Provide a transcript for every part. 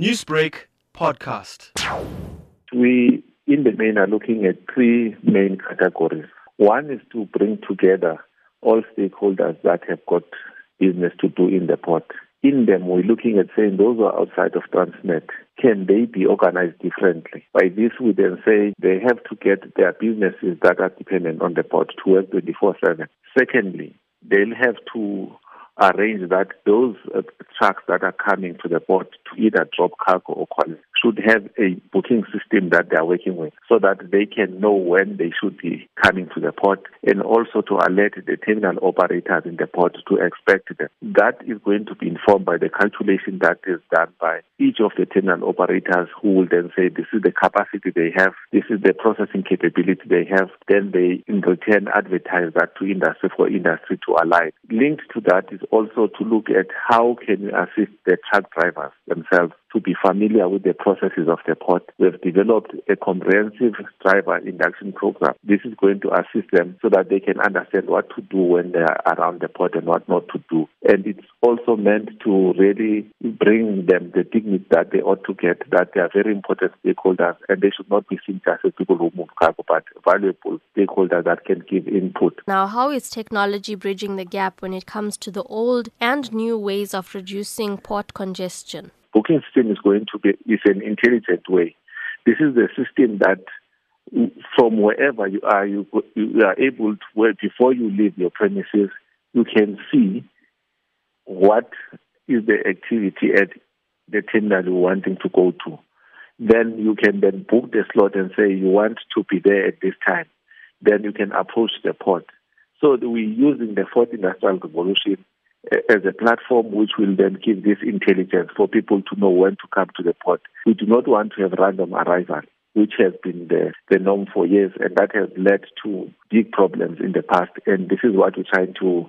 Newsbreak podcast. We, in the main, are looking at three main categories. One is to bring together all stakeholders that have got business to do in the port. In them, we're looking at saying those who are outside of Transnet, can they be organized differently? By this, we then say they have to get their businesses that are dependent on the port to work 24/7. Secondly, they'll have to arrange that those trucks that are coming to the port to either drop cargo or quality should have a booking system that they are working with so that they can know when they should be coming to the port, and also to alert the terminal operators in the port to expect them. That is going to be informed by the calculation that is done by each of the terminal operators, who will then say this is the capacity they have, this is the processing capability they have. Then they in return advertise that to industry for industry to align. Linked to that is also to look at how can we assist the truck drivers themselves to be familiar with the processes of the port. We have developed a comprehensive driver induction program. This is going to assist them so that they can understand what to do when they are around the port and what not to do. And it's also meant to really bring them the dignity that they ought to get, that they are very important stakeholders, and they should not be seen just as people who move cargo, but valuable stakeholders that can give input. Now, how is technology bridging the gap when it comes to the old and new ways of reducing port congestion? Booking system is an intelligent way. This is the system that from wherever you are, you are able to, where before you leave your premises, you can see what is the activity at the terminal you're wanting to go to. Then you can then book the slot and say you want to be there at this time. Then you can approach the port. So we're using the Fourth Industrial Revolution as a platform, which will then give this intelligence for people to know when to come to the port. We do not want to have random arrival, which has been the norm for years, and that has led to big problems in the past, and this is what we're trying to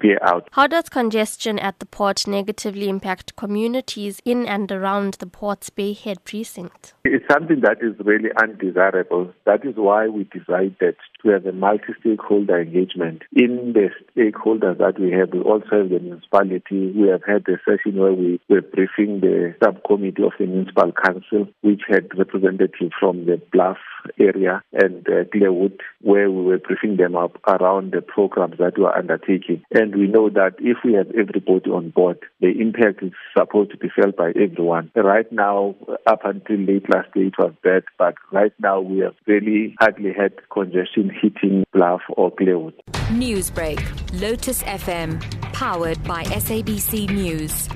clear out. How does congestion at the port negatively impact communities in and around the port's Bayhead Precinct? It's something that is really undesirable. That is why we decided to have a multi-stakeholder engagement. In the stakeholders that we have, we also have the municipality. We have had a session where we were briefing the subcommittee of the municipal council, which had representatives from the Bluff area and Clairwood, where we were briefing them up around the programs that we are undertaking. And we know that if we have everybody on board, the impact is supposed to be felt by everyone. Right now, up until late last year, it was bad, but right now we have really hardly had congestion hitting Bluff or Clairwood. Newsbreak, Lotus FM, powered by SABC News.